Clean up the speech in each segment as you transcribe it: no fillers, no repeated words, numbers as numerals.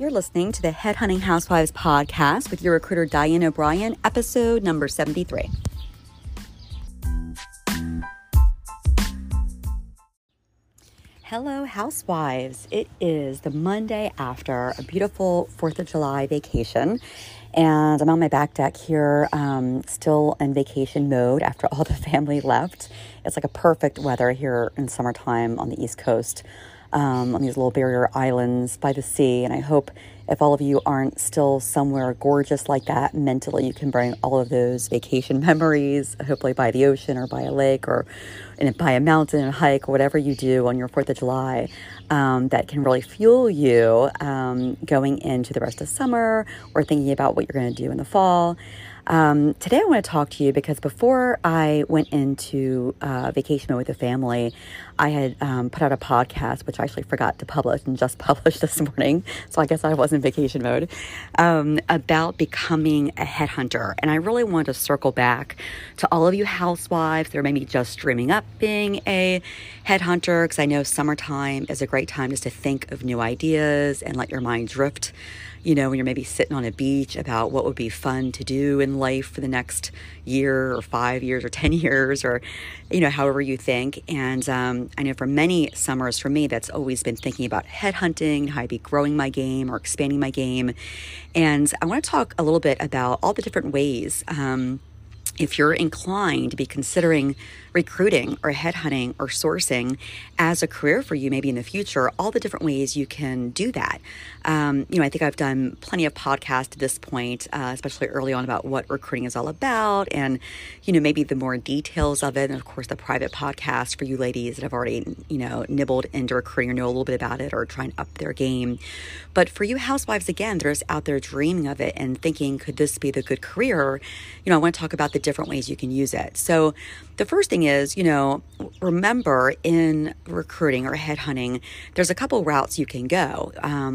You're listening to the Headhunting Housewives podcast with your recruiter, Diane O'Brien, episode number 73. Hello, housewives. It is the Monday after a beautiful 4th of July vacation, and I'm on my back deck here, still in vacation mode after all the family left. It's like a perfect weather here in summertime on the East Coast, on these little barrier islands by the sea. And I hope if all of you aren't still somewhere gorgeous like that mentally, you can bring all of those vacation memories, hopefully by the ocean or by a lake or by a mountain and hike, whatever you do on your 4th of July, that can really fuel you going into the rest of summer or thinking about what you're going to do in the fall. Today I want to talk to you because before I went into vacation mode with the family, I had put out a podcast, which I actually forgot to publish and just published this morning. So I guess I was in vacation mode, about becoming a headhunter. And I really want to circle back to all of you housewives that are maybe just dreaming up being a headhunter, because I know summertime is a great time just to think of new ideas and let your mind drift. You know, when you're maybe sitting on a beach about what would be fun to do in life for the next year or 5 years or 10 years or, you know, however you think. And I know for many summers for me, that's always been thinking about headhunting, how I'd be growing my game or expanding my game. And I want to talk a little bit about all the different ways, if you're inclined to be considering recruiting or headhunting or sourcing as a career for you, maybe in the future, all the different ways you can do that. You know, I think I've done plenty of podcasts at this point, especially early on, about what recruiting is all about and, you know, maybe the more details of it. And of course, the private podcast for you ladies that have already, you know, nibbled into recruiting or know a little bit about it or trying to up their game. But for you housewives, again, they're just out there dreaming of it and thinking, could this be the good career? You know, I want to talk about the different ways you can use it. So the first thing is, you know, remember in recruiting or headhunting, there's a couple routes you can go.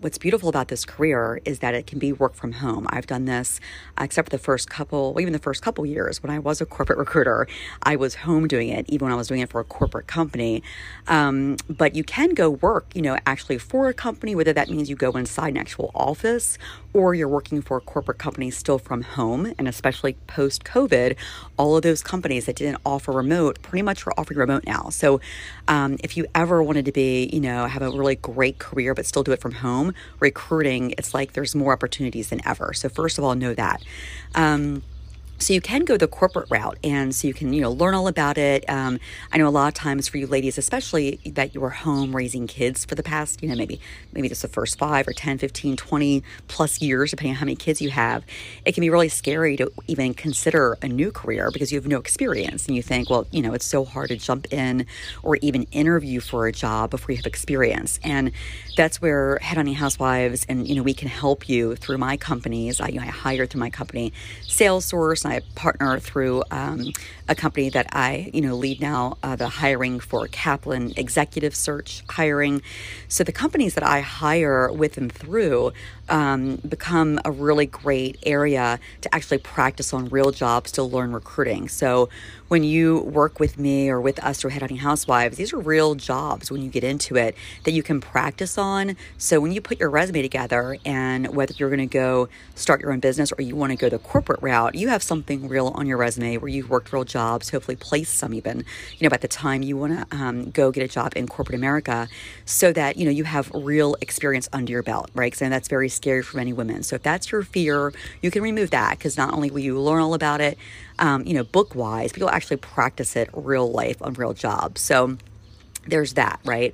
What's beautiful about this career is that it can be work from home. I've done this, except for the first couple, well, even the first couple years when I was a corporate recruiter, I was home doing it, even when I was doing it for a corporate company. But you can go work, you know, actually for a company, whether that means you go inside an actual office or you're working for a corporate company still from home. And especially post-COVID, all of those companies that didn't offer remote pretty much are offering remote now. So if you ever wanted to be, you know, have a really great career but still do it from home, recruiting, it's like there's more opportunities than ever. So first of all, know that. So you can go the corporate route, and so you can, you know, learn all about it. I know a lot of times for you ladies, especially that you were home raising kids for the past, you know, maybe just the first 5 or 10, 15, 20 plus years, depending on how many kids you have, it can be really scary to even consider a new career because you have no experience and you think, well, you know, it's so hard to jump in or even interview for a job before you have experience. And that's where Headhunting Housewives and, you know, we can help you through my companies. I hire through my company, Sales Source. I partner through a company that I, you know, lead now, the hiring for Kaplan Executive Search hiring. So the companies that I hire with and through become a really great area to actually practice on real jobs to learn recruiting. So when you work with me or with us or Headhunting Housewives, these are real jobs when you get into it that you can practice on. So when you put your resume together and whether you're going to go start your own business or you want to go the corporate route, you have something real on your resume where you've worked real jobs, hopefully placed some even, you know, by the time you want to go get a job in corporate America so that, you know, you have real experience under your belt, right? So that's very scary for many women. So if that's your fear, you can remove that because not only will you learn all about it, you know, book wise, but you'll actually practice it real life on real jobs. So there's that, right?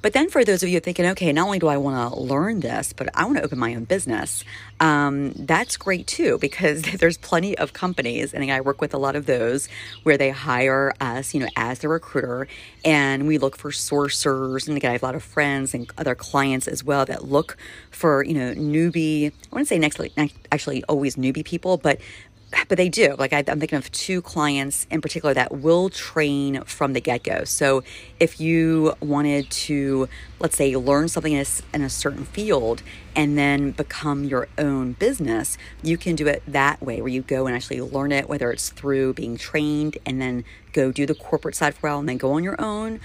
But then for those of you thinking, okay, not only do I want to learn this, but I want to open my own business, that's great too, because there's plenty of companies, and I work with a lot of those, where they hire us, you know, as the recruiter, and we look for sourcers. And again, I have a lot of friends and other clients as well that look for, you know, newbie, I wouldn't say actually always newbie people, but they do. Like I'm thinking of two clients in particular that will train from the get-go. So if you wanted to, let's say, learn something in a certain field and then become your own business, you can do it that way where you go and actually learn it, whether it's through being trained and then go do the corporate side for a while and then go on your own.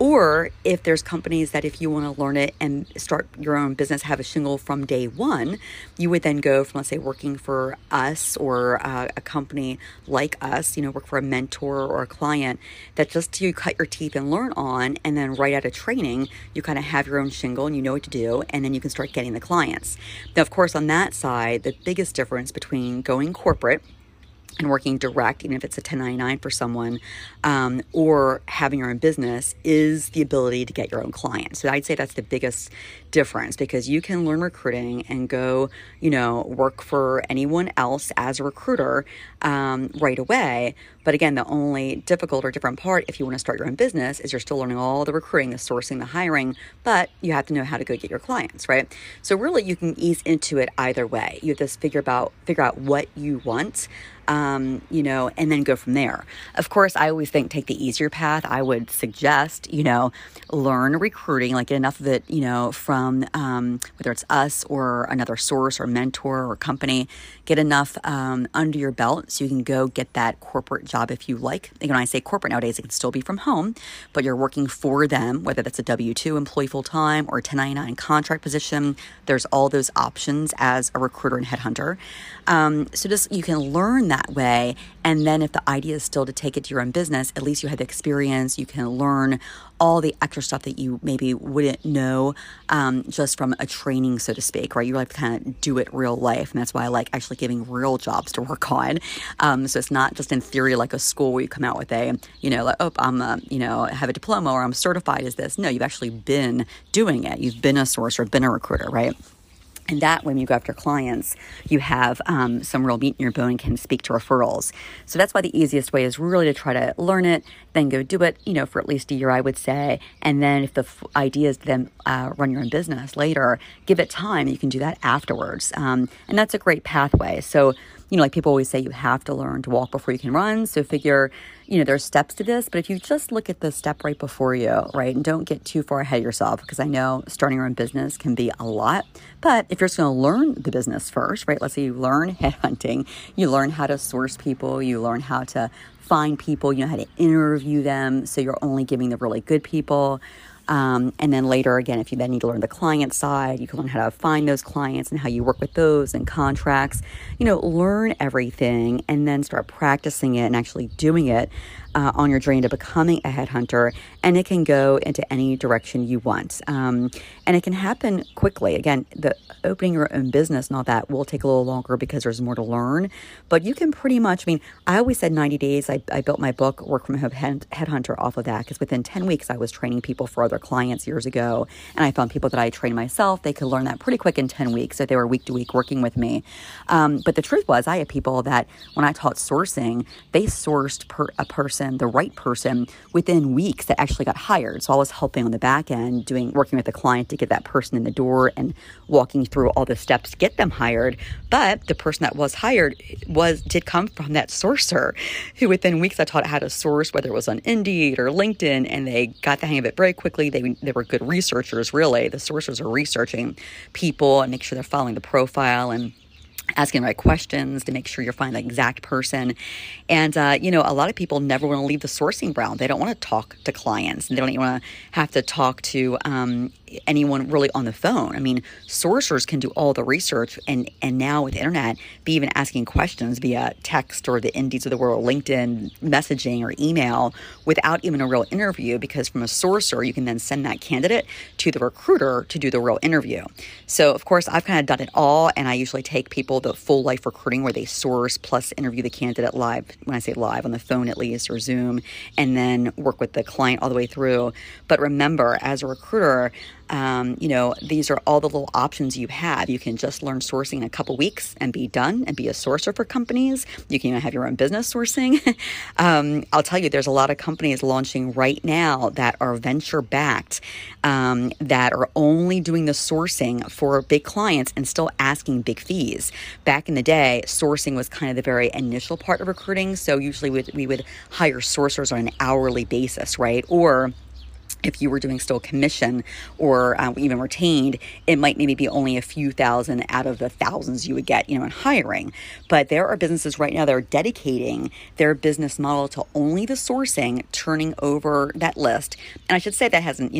Or if there's companies that if you want to learn it and start your own business, have a shingle from day one, you would then go from, let's say, working for us or a company like us, you know, work for a mentor or a client that just you cut your teeth and learn on. And then right out of training, you kind of have your own shingle and you know what to do. And then you can start getting the clients. Now, of course, on that side, the biggest difference between going corporate and working direct, even if it's a 1099 for someone, or having your own business, is the ability to get your own clients. So I'd say that's the biggest difference, because you can learn recruiting and go, you know, work for anyone else as a recruiter right away. But again, the only difficult or different part, if you want to start your own business, is you're still learning all the recruiting, the sourcing, the hiring, but you have to know how to go get your clients, right? So really, you can ease into it either way. You have to figure out what you want, you know, and then go from there. Of course, I always think take the easier path. I would suggest, you know, learn recruiting, like get enough of it, you know, from whether it's us or another source or mentor or company, get enough under your belt so you can go get that corporate job if you like. When I say corporate nowadays, it can still be from home, but you're working for them, whether that's a W-2 employee full-time or a 1099 contract position. There's all those options as a recruiter and headhunter. So just you can learn that way. And then if the idea is still to take it to your own business, at least you have the experience. You can learn all the extra stuff that you maybe wouldn't know just from a training, so to speak, right? You like to kind of do it real life. And that's why I like actually giving real jobs to work on. So it's not just in theory like a school where you come out with a, you know, like, oh, I'm, you know, have a diploma or I'm certified as this. No, you've actually been doing it. You've been a source or been a recruiter, right? And that when you go after clients, you have some real meat in your bone and can speak to referrals. So that's why the easiest way is really to try to learn it, then go do it, you know, for at least a year, I would say. And then if the idea is to then run your own business later, give it time. You can do that afterwards. And that's a great pathway. So, you know, like people always say, you have to learn to walk before you can run. So figure, you know, there's steps to this, but if you just look at the step right before you, right, and don't get too far ahead of yourself, because I know starting your own business can be a lot. But if you're just going to learn the business first, right, let's say you learn headhunting, you learn how to source people, you learn how to find people, you know how to interview them. So you're only giving the really good people. And then later, again, if you then need to learn the client side, you can learn how to find those clients and how you work with those and contracts, you know, learn everything and then start practicing it and actually doing it on your journey to becoming a headhunter. And it can go into any direction you want. And it can happen quickly. Again, the opening your own business and all that will take a little longer because there's more to learn. But you can pretty much, I mean, I always said 90 days. I built my book, Work From Home Headhunter, off of that, because within 10 weeks, I was training people for other clients years ago. And I found people that I trained myself, they could learn that pretty quick in 10 weeks. So they were week to week working with me. But the truth was, I had people that when I taught sourcing, they sourced a person, the right person, within weeks that actually got hired. So I was helping on the back end, working with the client to get that person in the door and walking through all the steps to get them hired. But the person that was hired did come from that sourcer who within weeks I taught how to source, whether it was on Indeed or LinkedIn, and they got the hang of it very quickly. They were good researchers, really. The sourcers are researching people and make sure they're following the profile and asking the right questions to make sure you're finding the exact person. And, you know, a lot of people never want to leave the sourcing realm. They don't want to talk to clients, and they don't even want to have to talk to anyone really on the phone. I mean, sourcers can do all the research and now with the internet, be even asking questions via text or the Indeeds of the world, LinkedIn messaging or email without even a real interview, because from a sourcer, you can then send that candidate to the recruiter to do the real interview. So of course, I've kind of done it all, and I usually take people the full life recruiting where they source plus interview the candidate live, when I say live on the phone at least or Zoom, and then work with the client all the way through. But remember, as a recruiter, you know, these are all the little options you have. You can just learn sourcing in a couple weeks and be done and be a sourcer for companies. You can even have your own business sourcing. I'll tell you, there's a lot of companies launching right now that are venture backed, that are only doing the sourcing for big clients and still asking big fees. Back in the day, sourcing was kind of the very initial part of recruiting. So usually we would hire sourcers on an hourly basis, right? Or if you were doing still commission or even retained, it might maybe be only a few thousand out of the thousands you would get, in hiring. But there are businesses right now that are dedicating their business model to only the sourcing, turning over that list. And I should say that hasn't,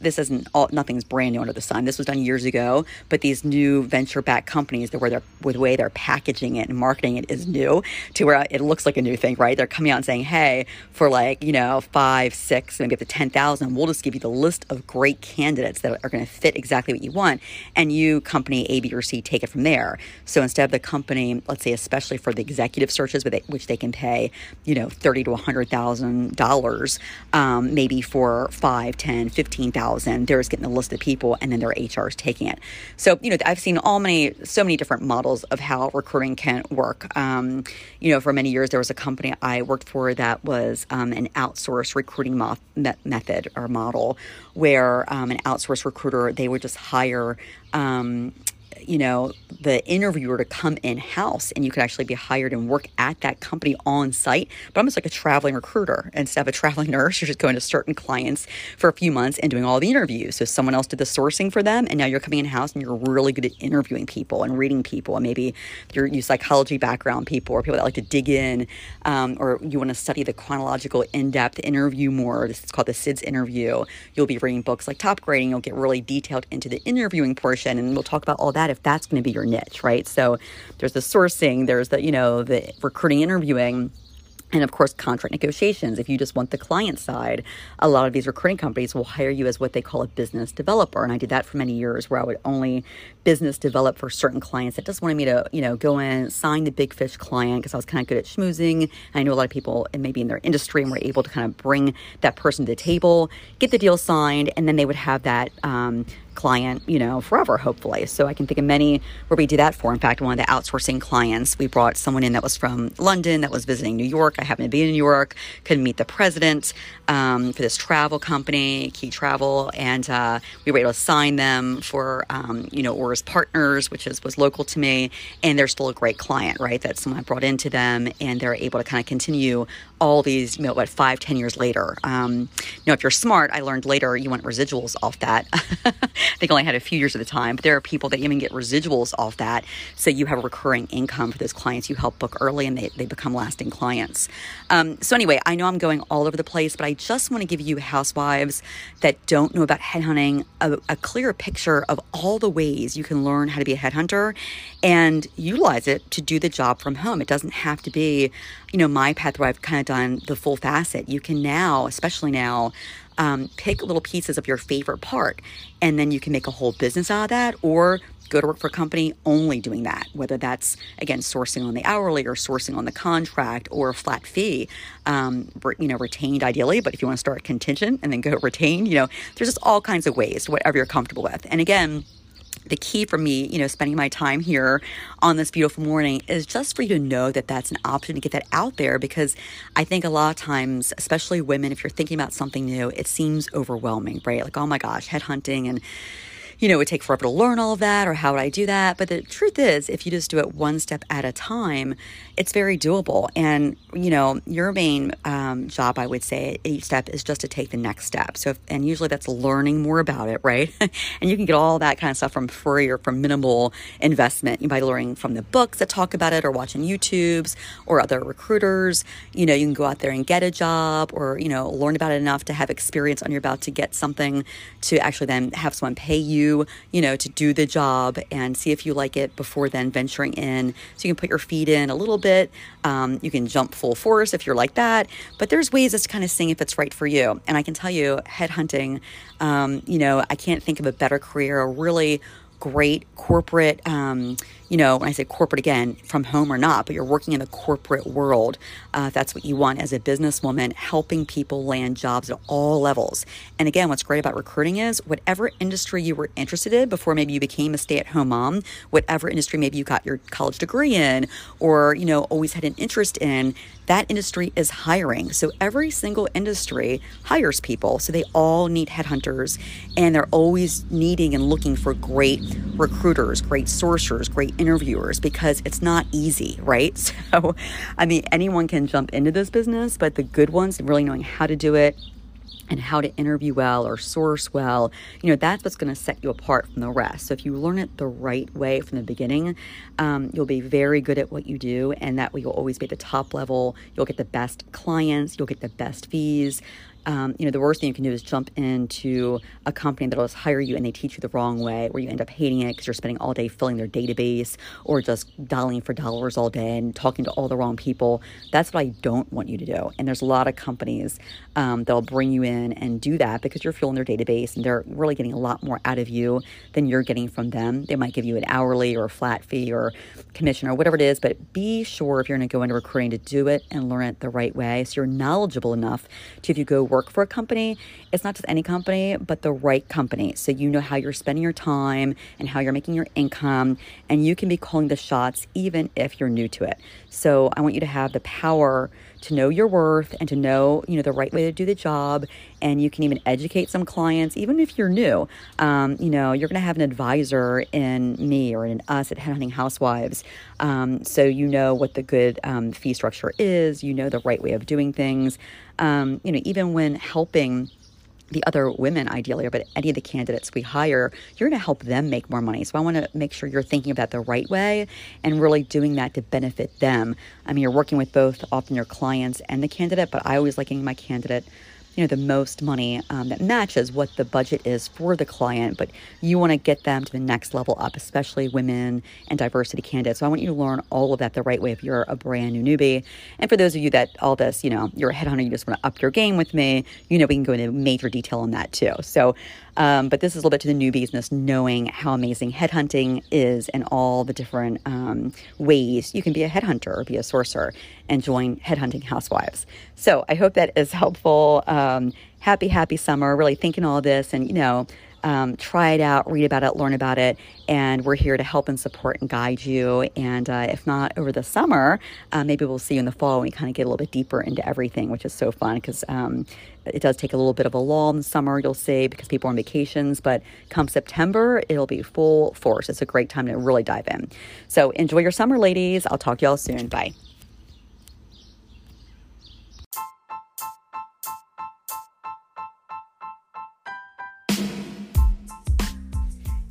this isn't all, nothing's brand new under the sun. This was done years ago, but these new venture-backed companies, the way they're packaging it and marketing it is new to where it looks like a new thing, right? They're coming out and saying, hey, for 5, 6, maybe up to 10,000, we'll just give you the list of great candidates that are going to fit exactly what you want. And you, company A, B, or C, take it from there. So instead of the company, let's say, especially for the executive searches, which they can pay, $30,000 to $100,000, maybe for 5, 10, 15,000, they're just getting the list of people and then their HR is taking it. So, I've seen so many different models of how recruiting can work. For many years, there was a company I worked for that was an outsourced recruiting method or model where an outsourced recruiter, they would just hire the interviewer to come in-house, and you could actually be hired and work at that company on site, but almost like a traveling recruiter. Instead of a traveling nurse, you're just going to certain clients for a few months and doing all the interviews. So someone else did the sourcing for them, and now you're coming in-house and you're really good at interviewing people and reading people, and maybe you psychology background people or people that like to dig in, or you want to study the chronological in-depth interview more. This is called the SIDS interview. You'll be reading books like Topgrading. You'll get really detailed into the interviewing portion, and we'll talk about all that if that's going to be your niche, right? So there's the sourcing, there's the, the recruiting, interviewing, and of course, contract negotiations. If you just want the client side, a lot of these recruiting companies will hire you as what they call a business developer. And I did that for many years where I would only business develop for certain clients that just wanted me to, go in, sign the big fish client, because I was kind of good at schmoozing. And I know a lot of people and maybe in their industry and were able to kind of bring that person to the table, get the deal signed, and then they would have that client, forever, hopefully. So I can think of many where we do that for. In fact, one of the outsourcing clients, we brought someone in that was from London, that was visiting New York. I happened to be in New York, could meet the president for this travel company, Key Travel, and we were able to sign them for, or as partners, which was local to me, and they're still a great client, right? That someone I brought into them, and they're able to kind of continue all these, 5-10 years later. If you're smart, I learned later, you want residuals off that. I think I only had a few years at a time, but there are people that even get residuals off that. So you have a recurring income for those clients you help book early, and they become lasting clients. So anyway, I know I'm going all over the place, but I just want to give you housewives that don't know about headhunting a clearer picture of all the ways you can learn how to be a headhunter and utilize it to do the job from home. It doesn't have to be, my path where I've kind of done the full facet. You can now, especially now, pick little pieces of your favorite part, and then you can make a whole business out of that, or go to work for a company only doing that, whether that's, again, sourcing on the hourly or sourcing on the contract or a flat fee, retained ideally, but if you want to start contingent and then go retained, there's just all kinds of ways, whatever you're comfortable with. And again, the key for me, spending my time here on this beautiful morning is just for you to know that that's an option, to get that out there, because I think a lot of times, especially women, if you're thinking about something new, it seems overwhelming, right? Like, oh my gosh, headhunting, and it would take forever to learn all of that, or how would I do that? But the truth is, if you just do it one step at a time, it's very doable. And, your main job, I would say, at each step is just to take the next step. And usually that's learning more about it, right? And you can get all that kind of stuff from free or from minimal investment by learning from the books that talk about it, or watching YouTubes or other recruiters. You can go out there and get a job, or, learn about it enough to have experience on your belt to get something to actually then have someone pay you, to do the job, and see if you like it before then venturing in. So you can put your feet in a little bit. You can jump full force if you're like that, but there's ways to kind of seeing if it's right for you. And I can tell you, headhunting, I can't think of a better career, a really great corporate, when I say corporate, again, from home or not, but you're working in the corporate world. If that's what you want as a businesswoman, helping people land jobs at all levels. And again, what's great about recruiting is whatever industry you were interested in before maybe you became a stay-at-home mom, whatever industry maybe you got your college degree in, or, always had an interest in, that industry is hiring. So every single industry hires people. So they all need headhunters, and they're always needing and looking for great recruiters, great sourcers, great interviewers, because it's not easy, right? So, anyone can jump into this business, but the good ones, really knowing how to do it, and how to interview well or source well, that's what's going to set you apart from the rest. So if you learn it the right way from the beginning, you'll be very good at what you do, and that way you'll always be at the top level. You'll get the best clients, you'll get the best fees. The worst thing you can do is jump into a company that'll just hire you and they teach you the wrong way, where you end up hating it because you're spending all day filling their database or just dialing for dollars all day and talking to all the wrong people. That's what I don't want you to do. And there's a lot of companies that'll bring you in and do that because you're filling their database and they're really getting a lot more out of you than you're getting from them. They might give you an hourly or a flat fee or commission or whatever it is, but be sure if you're going to go into recruiting to do it and learn it the right way, so you're knowledgeable enough to, if you go work for a company, it's not just any company, but the right company. So you know how you're spending your time and how you're making your income, and you can be calling the shots even if you're new to it. So I want you to have the power to know your worth and to know, the right way to do the job. And you can even educate some clients, even if you're new. You're going to have an advisor in me or in us at Headhunting Housewives. So you know what the good fee structure is, the right way of doing things. Even when helping the other women, ideally, but any of the candidates we hire, you're going to help them make more money. So I want to make sure you're thinking about the right way and really doing that to benefit them. You're working with both often your clients and the candidate, but I always like getting my candidate, the most money that matches what the budget is for the client, but you want to get them to the next level up, especially women and diversity candidates. So I want you to learn all of that the right way if you're a brand new newbie. And for those of you that all this, you're a headhunter, you just want to up your game with me, we can go into major detail on that too. So, but this is a little bit to the newbies and just knowing how amazing headhunting is and all the different ways you can be a headhunter or be a sourcer and join Headhunting Housewives. So I hope that is helpful. Happy summer. Really thinking all this and, try it out, read about it, learn about it. And we're here to help and support and guide you. And if not over the summer, maybe we'll see you in the fall when we kind of get a little bit deeper into everything, which is so fun because it does take a little bit of a lull in the summer, you'll see, because people are on vacations. But come September, it'll be full force. It's a great time to really dive in. So enjoy your summer, ladies. I'll talk to y'all soon. Bye.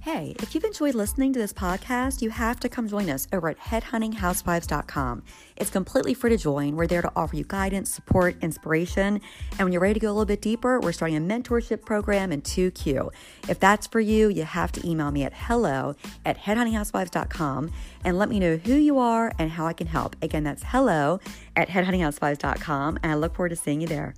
Hey, if you've enjoyed listening to this podcast, you have to come join us over at headhuntinghousewives.com. It's completely free to join. We're there to offer you guidance, support, inspiration. And when you're ready to go a little bit deeper, we're starting a mentorship program in 2Q. If that's for you, you have to email me at hello@headhuntinghousewives.com and let me know who you are and how I can help. Again, that's hello@headhuntinghousewives.com. And I look forward to seeing you there.